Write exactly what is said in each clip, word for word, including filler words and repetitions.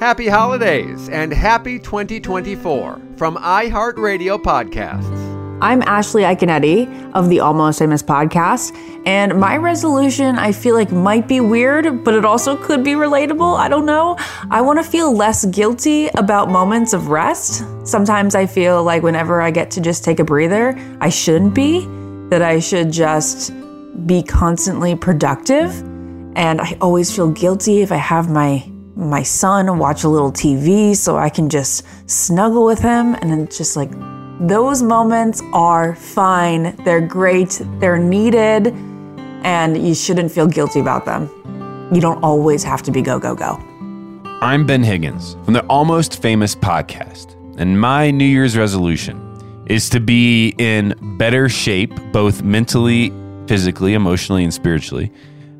Happy holidays and happy twenty twenty-four from iHeartRadio Podcasts. I'm Ashley Iaconetti of the Almost Famous Podcast, and my resolution I feel like might be weird, but it also could be relatable. I don't know. I want to feel less guilty about moments of rest. Sometimes I feel like whenever I get to just take a breather, I shouldn't be, that I should just be constantly productive. And I always feel guilty if I have my my son watch a little T V so I can just snuggle with him. And then just like, those moments are fine. They're great. They're needed. And you shouldn't feel guilty about them. You don't always have to be go, go, go. I'm Ben Higgins from the Almost Famous Podcast. And my New Year's resolution is to be in better shape, both mentally, physically, emotionally, and spiritually,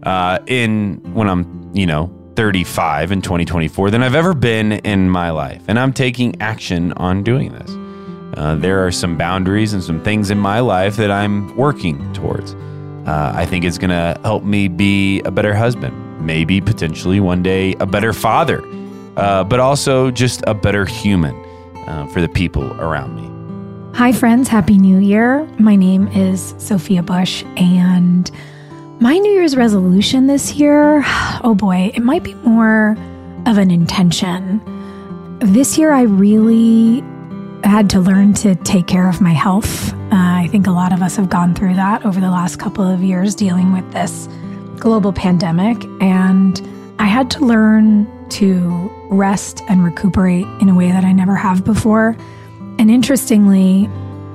uh, in when I'm, you know, thirty-five in twenty twenty-four than I've ever been in my life. And I'm taking action on doing this. Uh, there are some boundaries and some things in my life that I'm working towards. Uh, I think it's going to help me be a better husband, maybe potentially one day a better father, uh, but also just a better human uh, for the people around me. Hi friends, Happy New Year. My name is Sophia Bush, and my New Year's resolution this year, oh boy, it might be more of an intention. This year, I really had to learn to take care of my health. Uh, I think a lot of us have gone through that over the last couple of years dealing with this global pandemic. And I had to learn to rest and recuperate in a way that I never have before. And interestingly,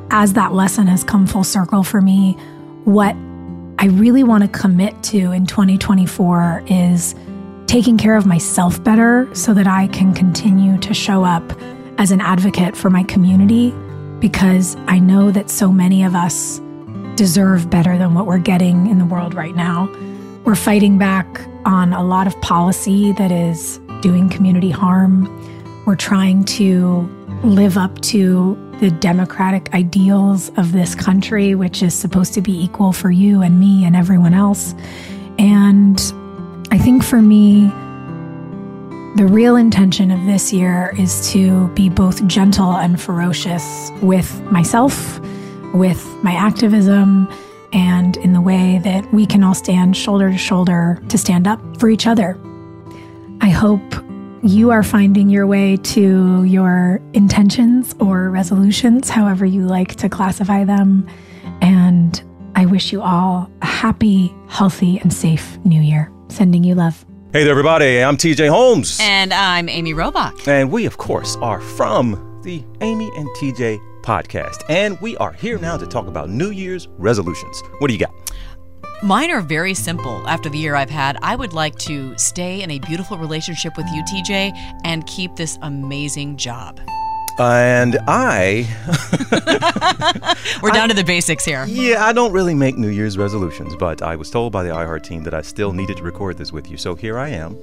as that lesson has come full circle for me, what I really want to commit to in twenty twenty-four is taking care of myself better so that I can continue to show up as an advocate for my community, because I know that so many of us deserve better than what we're getting in the world right now. We're fighting back on a lot of policy that is doing community harm. We're trying to live up to the democratic ideals of this country, which is supposed to be equal for you and me and everyone else. And I think for me, The real intention of this year is to be both gentle and ferocious with myself, with my activism, and in the way that we can all stand shoulder to shoulder to stand up for each other. I hope you are finding your way to your intentions or resolutions, however you like to classify them. And I wish you all a happy, healthy, and safe new year. Sending you love. Hey there, everybody. I'm T J Holmes. And I'm Amy Robach. And we, of course, are from the Amy and T J podcast. And we are here now to talk about New Year's resolutions. What do you got? Mine are very simple. After the year I've had, I would like to stay in a beautiful relationship with you, T J, and keep this amazing job. And I... We're down I, to the basics here. Yeah, I don't really make New Year's resolutions, but I was told by the iHeart team that I still needed to record this with you. So here I am.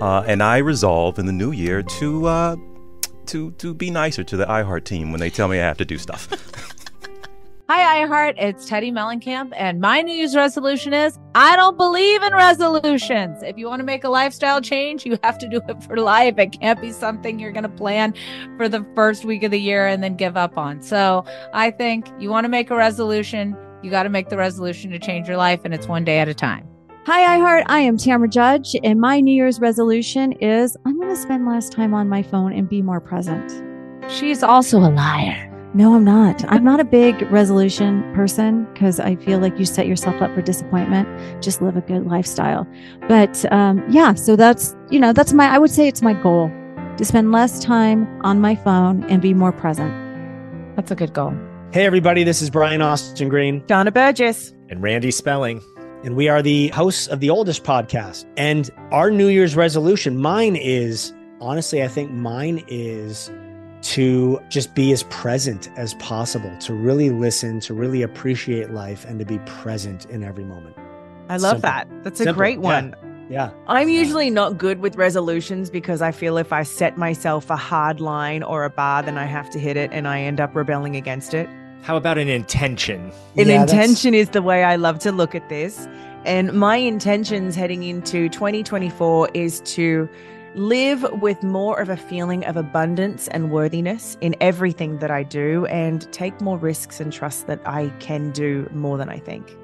Uh, and I resolve in the new year to, uh, to, to be nicer to the iHeart team when they tell me I have to do stuff. Hi, iHeart. It's Teddy Mellencamp, and my New Year's resolution is I don't believe in resolutions. If you want to make a lifestyle change, you have to do it for life. It can't be something you're going to plan for the first week of the year and then give up on. So I think you want to make a resolution, you got to make the resolution to change your life, and it's one day at a time. Hi, iHeart. I am Tamra Judge, and my New Year's resolution is I'm going to spend less time on my phone and be more present. She's also a liar. No, I'm not. I'm not a big resolution person because I feel like you set yourself up for disappointment. Just live a good lifestyle. But um, yeah, so that's, you know, that's my, I would say it's my goal to spend less time on my phone and be more present. That's a good goal. Hey, everybody. This is Brian Austin Green, Donna Burgess, and Randy Spelling. And we are the hosts of the oldest podcast. And our New Year's resolution, mine is, honestly, I think mine is to just be as present as possible, to really listen, to really appreciate life, and to be present in every moment. I love Simple. that. That's a Simple. great one. Yeah. yeah. I'm usually not good with resolutions because I feel if I set myself a hard line or a bar, then I have to hit it and I end up rebelling against it. How about an intention? An yeah, intention that's... is the way I love to look at this. And my intentions heading into twenty twenty-four is to live with more of a feeling of abundance and worthiness in everything that I do, and take more risks and trust that I can do more than I think.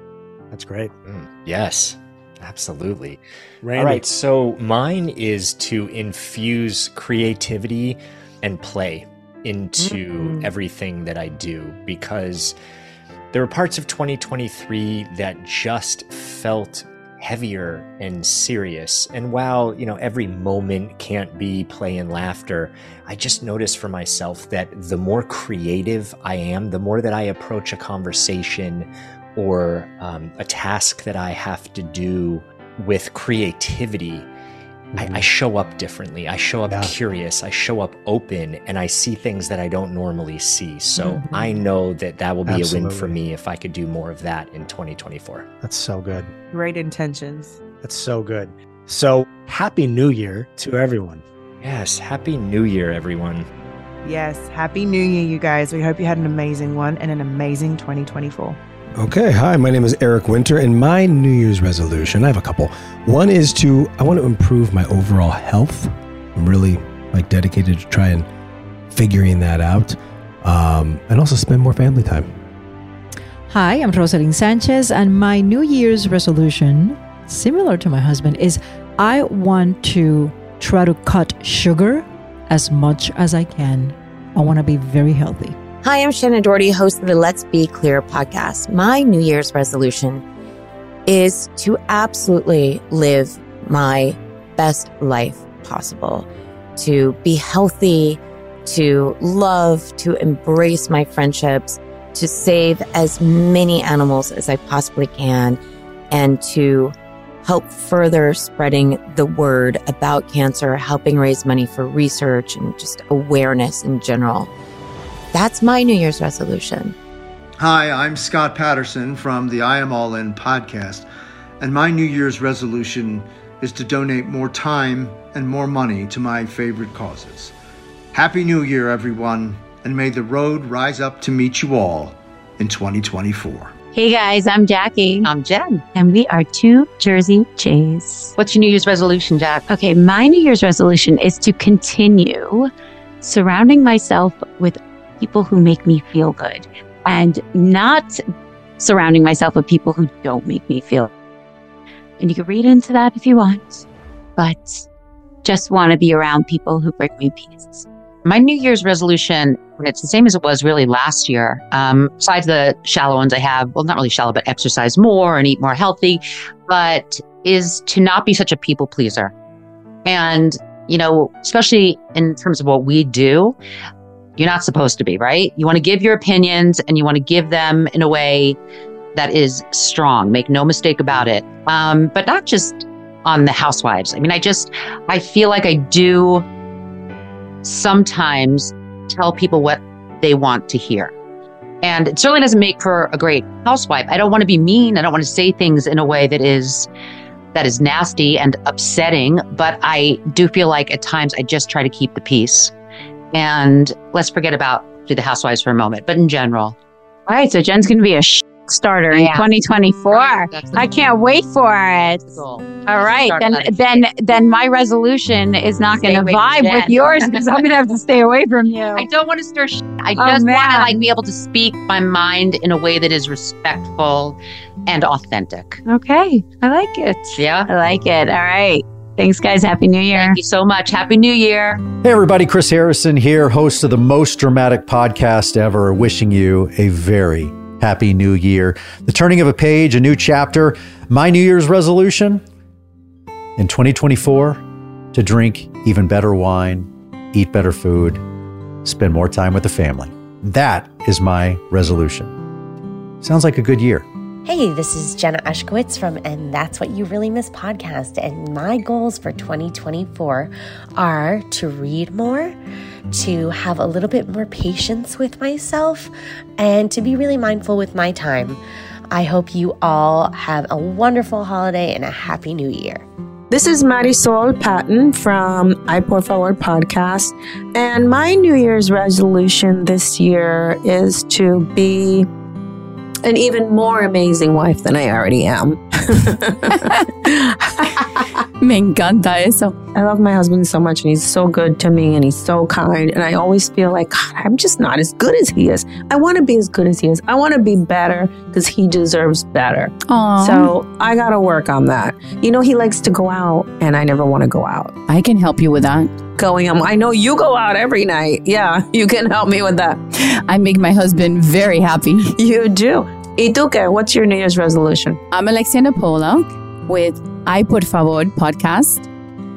That's great. Mm, yes, absolutely. Randy. All right. So mine is to infuse creativity and play into mm-hmm. everything that I do, because there were parts of twenty twenty-three that just felt heavier and serious. And while, you know, every moment can't be play and laughter, I just noticed for myself that the more creative I am, the more that I approach a conversation or um, a task that I have to do with creativity, mm-hmm. I, I show up differently. I show up yeah. curious. I show up open, and I see things that I don't normally see. So mm-hmm. I know that that will be Absolutely. a win for me if I could do more of that in twenty twenty-four. That's so good. Great intentions. That's so good. So happy new year to everyone. Yes. Happy new year, everyone. Yes. Happy new year, you guys. We hope you had an amazing one and an amazing twenty twenty-four. Okay. Hi, my name is Eric Winter, and my New Year's resolution, I have a couple. One is to, I want to improve my overall health. I'm really like dedicated to try and figuring that out. Um, and also spend more family time. Hi, I'm Rosalyn Sanchez, and my New Year's resolution, similar to my husband, is I want to try to cut sugar as much as I can. I want to be very healthy. Hi, I'm Shannon Doherty, host of the Let's Be Clear podcast. My New Year's resolution is to absolutely live my best life possible, to be healthy, to love, to embrace my friendships, to save as many animals as I possibly can, and to help further spreading the word about cancer, helping raise money for research and just awareness in general. That's my New Year's resolution. Hi, I'm Scott Patterson from the I Am All In podcast, and my New Year's resolution is to donate more time and more money to my favorite causes. Happy New Year, everyone. And may the road rise up to meet you all in twenty twenty-four. Hey guys, I'm Jackie. I'm Jen. And we are two Jersey Jays. What's your New Year's resolution, Jack? Okay, my New Year's resolution is to continue surrounding myself with people who make me feel good and not surrounding myself with people who don't make me feel good. And you can read into that if you want, but just want to be around people who bring me peace. My New Year's resolution, it's the same as it was really last year. Um, besides the shallow ones I have, well, not really shallow, but exercise more and eat more healthy, but is to not be such a people pleaser. And, you know, especially in terms of what we do, you're not supposed to be, right? You want to give your opinions and you want to give them in a way that is strong. Make no mistake about it. Um, but not just on the housewives. I mean, I just, I feel like I do sometimes tell people what they want to hear. And it certainly doesn't make for a great housewife. I don't want to be mean. I don't want to say things in a way that is that is nasty and upsetting, but I do feel like at times I just try to keep the peace. And let's forget about the housewives for a moment, but in general. All right, so Jen's going to be a sh- starter in yeah. twenty twenty-four. Right, I can't wait for it. All right, then then then my resolution is not going to vibe with yours because I'm going to have to stay away from you. I don't want to stir shit. I oh, just want to like be able to speak my mind in a way that is respectful and authentic. Okay, I like it. Yeah, I like it. All right. Thanks, guys. Happy New Year. Thank you so much. Happy New Year. Hey, everybody. Chris Harrison here, host of the most dramatic podcast ever, wishing you a very happy new year. The turning of a page, a new chapter. My New Year's resolution in twenty twenty-four, to drink even better wine, eat better food, spend more time with the family. That is my resolution. Sounds like a good year. Hey, this is Jenna Ushkowitz from And That's What You Really Miss podcast, and my goals for twenty twenty-four are to read more, to have a little bit more patience with myself, and to be really mindful with my time. I hope you all have a wonderful holiday and a happy new year. This is Marisol Patton from I Pour Forward podcast, and my New Year's resolution this year is to be an even more amazing wife than I already am. Me encanta eso. I love my husband so much, and he's so good to me, and he's so kind. And I always feel like, God, I'm just not as good as he is. I want to be as good as he is. I want to be better because he deserves better. Aww. So I got to work on that. You know, he likes to go out, and I never want to go out. I can help you with that. Going on. I know you go out every night. Yeah, you can help me with that. I make my husband very happy. You do. Ituke, what's your New Year's resolution? I'm Alexander Polak with I Put Forward podcast.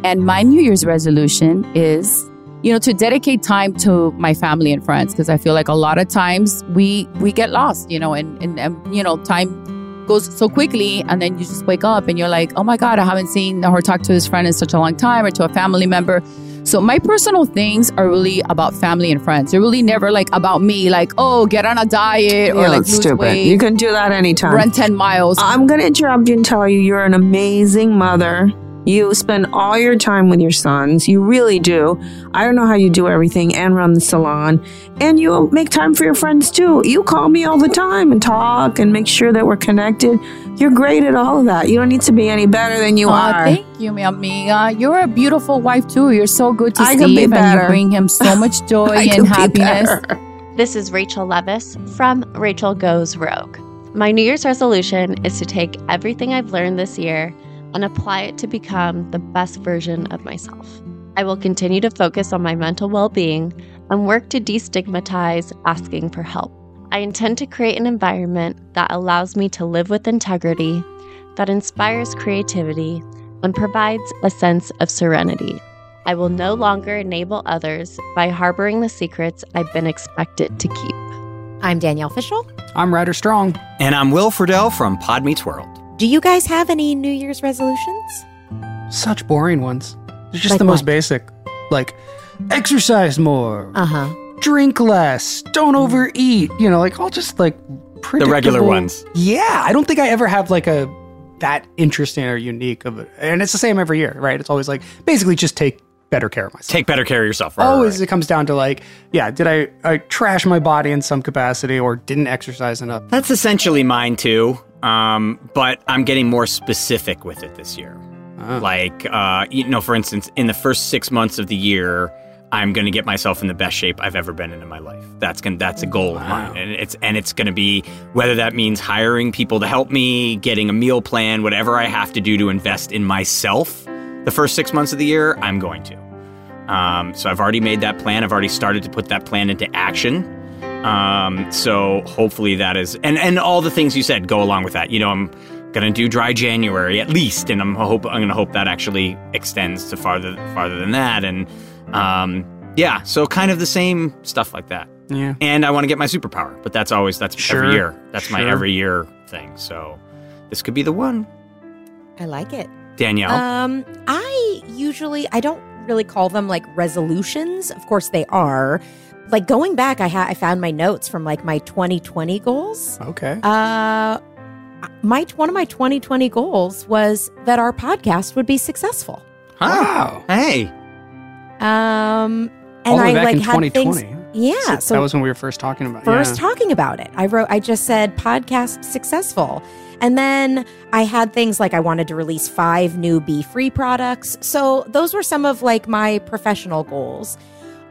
And my New Year's resolution is, you know, to dedicate time to my family and friends, because I feel like a lot of times we we get lost, you know, and, and, and, you know, time goes so quickly, and then you just wake up and you're like, oh my God, I haven't seen or talked to this friend in such a long time, or to a family member. So my personal things are really about family and friends. They're really never like about me, like, oh, get on a diet or yeah, like lose stupid. weight. You can do that anytime. Run ten miles. I'm going to interrupt you and tell you, you're an amazing mother. You spend all your time with your sons. You really do. I don't know how you do everything and run the salon. And you make time for your friends too. You call me all the time and talk and make sure that we're connected. You're great at all of that. You don't need to be any better than you uh, are. Thank you, mi amiga. You're a beautiful wife too. You're so good to I Steve. Could be better. And you bring him so much joy and happiness. Better. This is Rachel Levis from Rachel Goes Rogue. My New Year's resolution is to take everything I've learned this year and apply it to become the best version of myself. I will continue to focus on my mental well-being and work to destigmatize asking for help. I intend to create an environment that allows me to live with integrity, that inspires creativity, and provides a sense of serenity. I will no longer enable others by harboring the secrets I've been expected to keep. I'm Danielle Fishel. I'm Ryder Strong. And I'm Will Friedle from Pod Meets World. Do you guys have any New Year's resolutions? Such boring ones. They're just like the what? Most basic. Like, exercise more. Uh-huh. Drink less. Don't mm. overeat. You know, like, all just, like, predictable. The regular ones. Yeah. I don't think I ever have, like, a that interesting or unique of it. And it's the same every year, right? It's always, like, basically just take better care of myself. Take better care of yourself. Right, Always right. It comes down to like, yeah, did I, I trash my body in some capacity or didn't exercise enough? That's essentially mine too, um, but I'm getting more specific with it this year. Oh. Like, uh, you know, for instance, in the first six months of the year, I'm going to get myself in the best shape I've ever been in in my life. That's gonna, that's a goal wow. of mine. And it's and it's going to be, whether that means hiring people to help me, getting a meal plan, whatever I have to do to invest in myself the first six months of the year, I'm going to. Um, so I've already made that plan. I've already started to put that plan into action. Um, so hopefully that is, and, and all the things you said go along with that. You know, I'm going to do dry January at least, and I'm hope I'm going to hope that actually extends to farther farther than that. And Um, yeah, so kind of the same stuff like that. Yeah. And I want to get my superpower, but that's always, that's sure. every year. That's sure. my every year thing. So this could be the one. I like it. Danielle? Um, I usually, I don't really call them like resolutions. Of course they are. Like going back, I ha- I found my notes from like my twenty twenty goals. Okay. Uh, my one of my twenty twenty goals was that our podcast would be successful. Wow. wow. Hey. Um, and All the way I back like in had things. Yeah, so that was when we were first talking about it. First yeah. talking about it, I wrote. I just said podcast successful, and then I had things like I wanted to release five new Be Free products. So those were some of like my professional goals.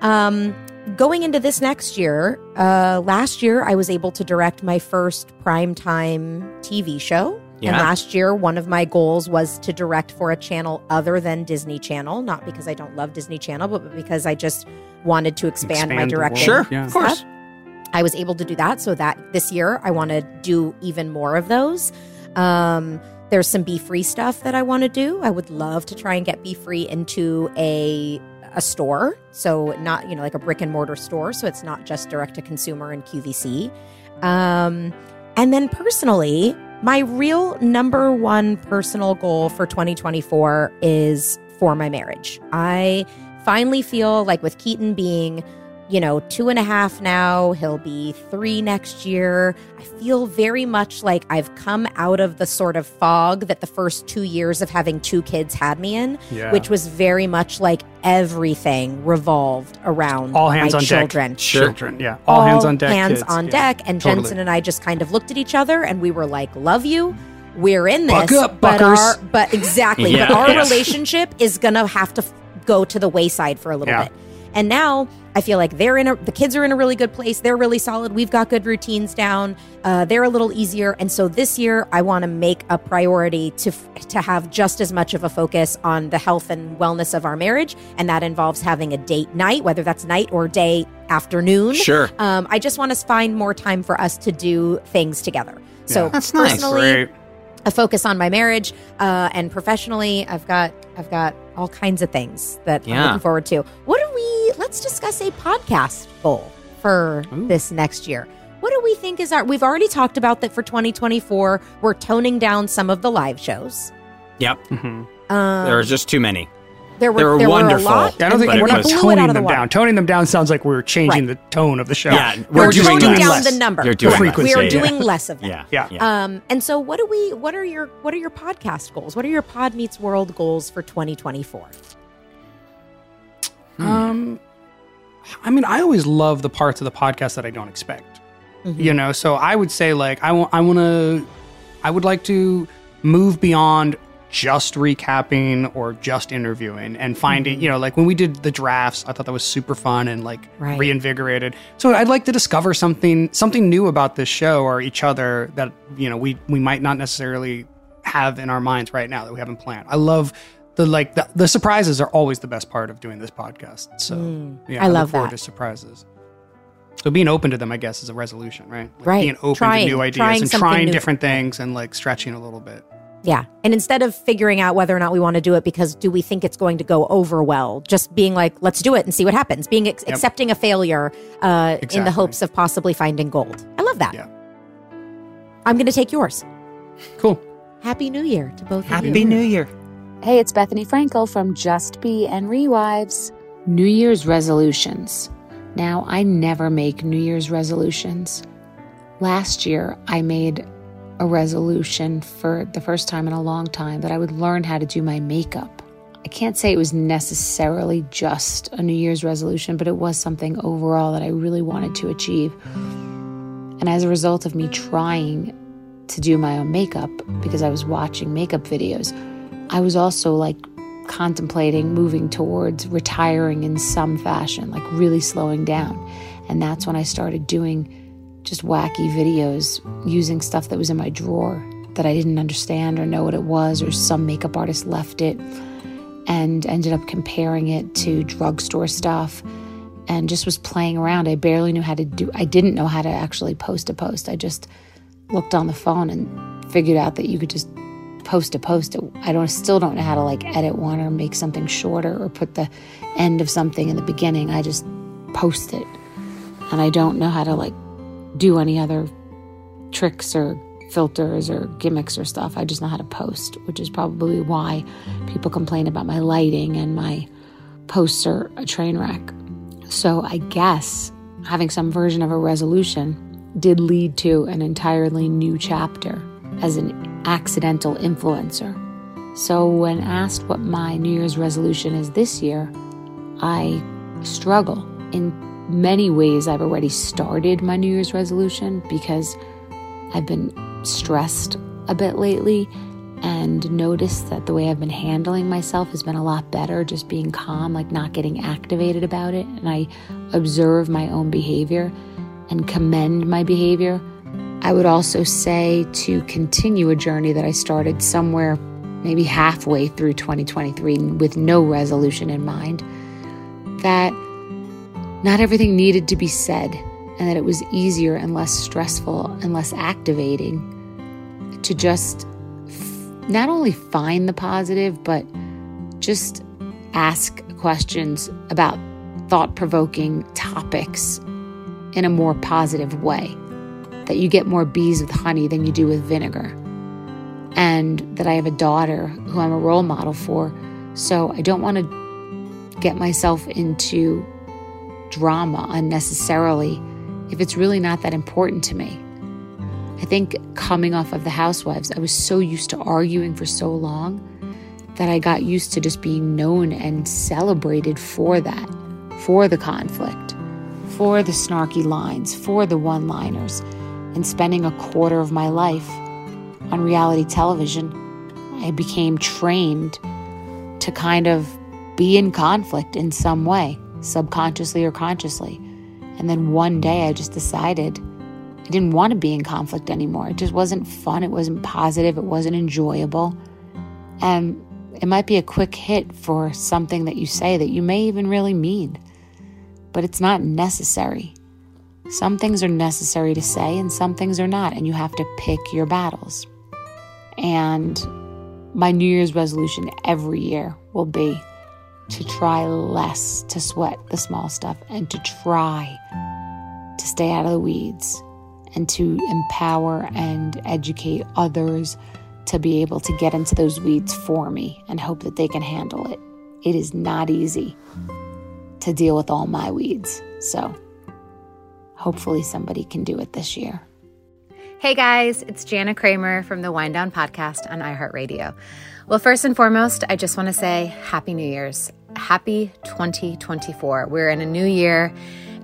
Um, going into this next year, uh, last year I was able to direct my first primetime T V show. Yeah. And last year, one of my goals was to direct for a channel other than Disney Channel, not because I don't love Disney Channel, but because I just wanted to expand, expand my directing. Sure, yeah. Of course. I was able to do that, so that this year I want to do even more of those. Um, there's some Be Free stuff that I want to do. I would love to try and get Be Free into a a store, so not, you know, like a brick and mortar store, so it's not just direct to consumer and Q V C. Um, and then personally, my real number one personal goal for twenty twenty-four is for my marriage. I finally feel like with Keaton being, you know, two and a half now, he'll be three next year. I feel very much like I've come out of the sort of fog that the first two years of having two kids had me in, yeah. which was very much like everything revolved around all hands my on children. Deck. Sure. Children, yeah. All, all hands on deck. Hands kids. on yeah. deck. And totally. Jensen and I just kind of looked at each other and we were like, love you. We're in this. Buck up, but, our, but exactly. yeah. But our yes. relationship is going to have to f- go to the wayside for a little yeah. bit. And now I feel like they're in a, the kids are in a really good place. They're really solid. We've got good routines down. Uh, they're a little easier. And so this year I want to make a priority to f- to have just as much of a focus on the health and wellness of our marriage. And that involves having a date night, whether that's night or day afternoon. Sure. Um, I just want to find more time for us to do things together. Yeah. So that's personally, nice. A focus on my marriage, uh, and professionally I've got, I've got all kinds of things that yeah. I'm looking forward to. What do we, let's discuss a podcast goal for Ooh. This next year. What do we think is our, we've already talked about that for twenty twenty-four, we're toning down some of the live shows. Yep. Mm-hmm. Um, there are just too many. There were, they were there wonderful. Were a lot, I don't think we're not toning them down. Toning them down sounds like we're changing right. the tone of the show. Yeah, we're, we're doing toning less. down the number. You're doing frequency. We are doing yeah. less of them. Yeah, yeah. yeah. Um, and so, what do we? What are your? What are your podcast goals? What are your Pod Meets World goals for twenty twenty-four? Hmm. Um, I mean, I always love the parts of the podcast that I don't expect. Mm-hmm. You know, so I would say, like, I want, I want to, I would like to move beyond just recapping or just interviewing and finding, mm-hmm. you know, like when we did the drafts, I thought that was super fun and like right. reinvigorated. So I'd like to discover something, something new about this show or each other that, you know, we, we might not necessarily have in our minds right now that we haven't planned. I love the, like the, the surprises are always the best part of doing this podcast. So mm, yeah, I, I love look forward that. to surprises. So being open to them, I guess, is a resolution, right? Like right. Being open trying, to new ideas trying and trying new. different things and like stretching a little bit. Yeah. And instead of figuring out whether or not we want to do it because do we think it's going to go over well, just being like, let's do it and see what happens. Being ex- yep. accepting a failure uh, exactly. in the hopes of possibly finding gold. I love that. Yeah. I'm going to take yours. Cool. Happy New Year to both Happy of you. Happy New Year. Hey, it's Bethany Frankel from Just Be and Rewives. New Year's resolutions. Now, I never make New Year's resolutions. Last year, I made a resolution for the first time in a long time that I would learn how to do my makeup. I can't say it was necessarily just a New Year's resolution, but it was something overall that I really wanted to achieve. And as a result of me trying to do my own makeup, because I was watching makeup videos, I was also like contemplating moving towards retiring in some fashion, like really slowing down. And that's when I started doing just wacky videos using stuff that was in my drawer that I didn't understand or know what it was, or some makeup artist left it, and ended up comparing it to drugstore stuff and just was playing around. I barely knew how to do, I didn't know how to actually post a post. I just looked on the phone and figured out that you could just post a post. I don't, still don't know how to like edit one or make something shorter or put the end of something in the beginning. I just post it. And I don't know how to like do any other tricks or filters or gimmicks or stuff. I just know how to post, which is probably why people complain about my lighting and my posts are a train wreck. So I guess having some version of a resolution did lead to an entirely new chapter as an accidental influencer. So when asked what my New Year's resolution is this year, I struggle. In many ways, I've already started my New Year's resolution because I've been stressed a bit lately and noticed that the way I've been handling myself has been a lot better, just being calm, like not getting activated about it. And I observe my own behavior and commend my behavior. I would also say to continue a journey that I started somewhere maybe halfway through twenty twenty-three with no resolution in mind, that not everything needed to be said, and that it was easier and less stressful and less activating to just f- not only find the positive, but just ask questions about thought-provoking topics in a more positive way, that you get more bees with honey than you do with vinegar, and that I have a daughter who I'm a role model for, so I don't want to get myself into drama unnecessarily if it's really not that important to me. I think coming off of The Housewives, I was so used to arguing for so long that I got used to just being known and celebrated for that, for the conflict, for the snarky lines, for the one-liners, and spending a quarter of my life on reality television, I became trained to kind of be in conflict in some way, subconsciously or consciously. And then one day I just decided I didn't want to be in conflict anymore. It just wasn't fun. It wasn't positive. It wasn't enjoyable. And it might be a quick hit for something that you say that you may even really mean, but it's not necessary. Some things are necessary to say and some things are not, and you have to pick your battles. And my New Year's resolution every year will be to try less to sweat the small stuff and to try to stay out of the weeds and to empower and educate others to be able to get into those weeds for me and hope that they can handle it. It is not easy to deal with all my weeds. So hopefully somebody can do it this year. Hey guys, it's Jana Kramer from the Wind Down Podcast on iHeartRadio. Well, first and foremost, I just want to say Happy New Year's. Happy twenty twenty-four. We're in a new year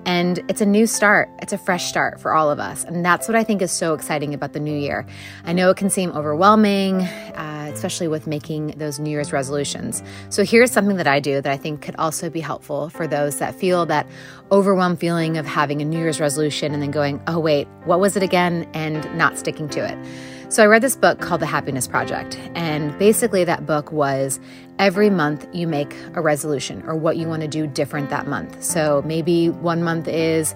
and it's a new start. It's a fresh start for all of us. And that's what I think is so exciting about the new year. I know it can seem overwhelming, uh, especially with making those New Year's resolutions. So here's something that I do that I think could also be helpful for those that feel that overwhelmed feeling of having a New Year's resolution and then going, oh wait, what was it again? And not sticking to it. So I read this book called The Happiness Project, and basically that book was every month you make a resolution or what you want to do different that month. So maybe one month is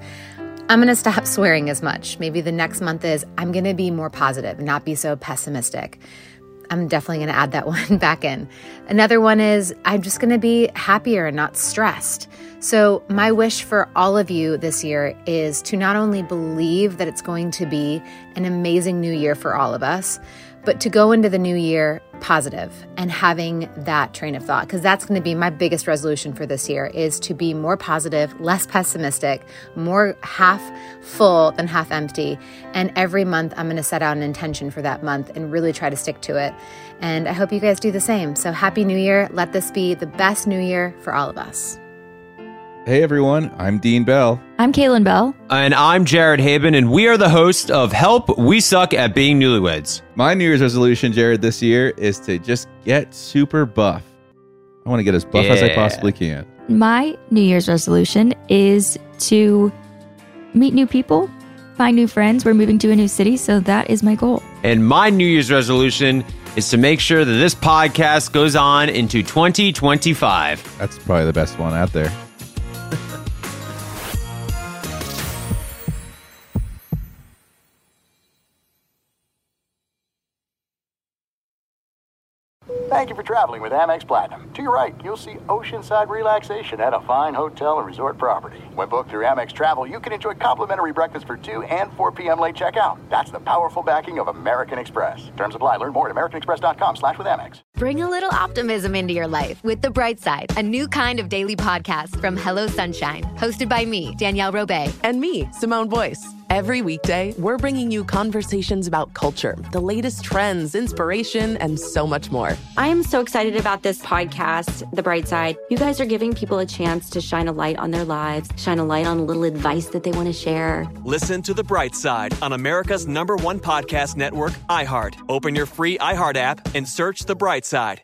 I'm going to stop swearing as much. Maybe the next month is I'm going to be more positive and not be so pessimistic. I'm definitely going to add that one back in. Another one is I'm just going to be happier and not stressed. So my wish for all of you this year is to not only believe that it's going to be an amazing new year for all of us, but to go into the new year positive and having that train of thought, because that's going to be my biggest resolution for this year, is to be more positive, less pessimistic, more half full than half empty. And every month I'm going to set out an intention for that month and really try to stick to it. And I hope you guys do the same. So happy new year. Let this be the best new year for all of us. Hey everyone, I'm Dean Bell. I'm Kaylin Bell. And I'm Jared Haben, and we are the hosts of Help, We Suck at Being Newlyweds. My New Year's resolution, Jared, this year is to just get super buff. I want to get as buff yeah. as I possibly can. My New Year's resolution is to meet new people, find new friends. We're moving to a new city, so that is my goal. And my New Year's resolution is to make sure that this podcast goes on into twenty twenty-five. That's probably the best one out there. Thank you for traveling with Amex Platinum. To your right, you'll see Oceanside Relaxation at a fine hotel and resort property. When booked through Amex Travel, you can enjoy complimentary breakfast for two and four p.m. late checkout. That's the powerful backing of American Express. Terms apply. Learn more at americanexpress.com slash with Amex. Bring a little optimism into your life with The Bright Side, a new kind of daily podcast from Hello Sunshine, hosted by me, Danielle Robey, and me, Simone Boyce. Every weekday, we're bringing you conversations about culture, the latest trends, inspiration, and so much more. I am so excited about this podcast, The Bright Side. You guys are giving people a chance to shine a light on their lives, shine a light on a little advice that they want to share. Listen to The Bright Side on America's number one podcast network, iHeart. Open your free iHeart app and search The Bright Side.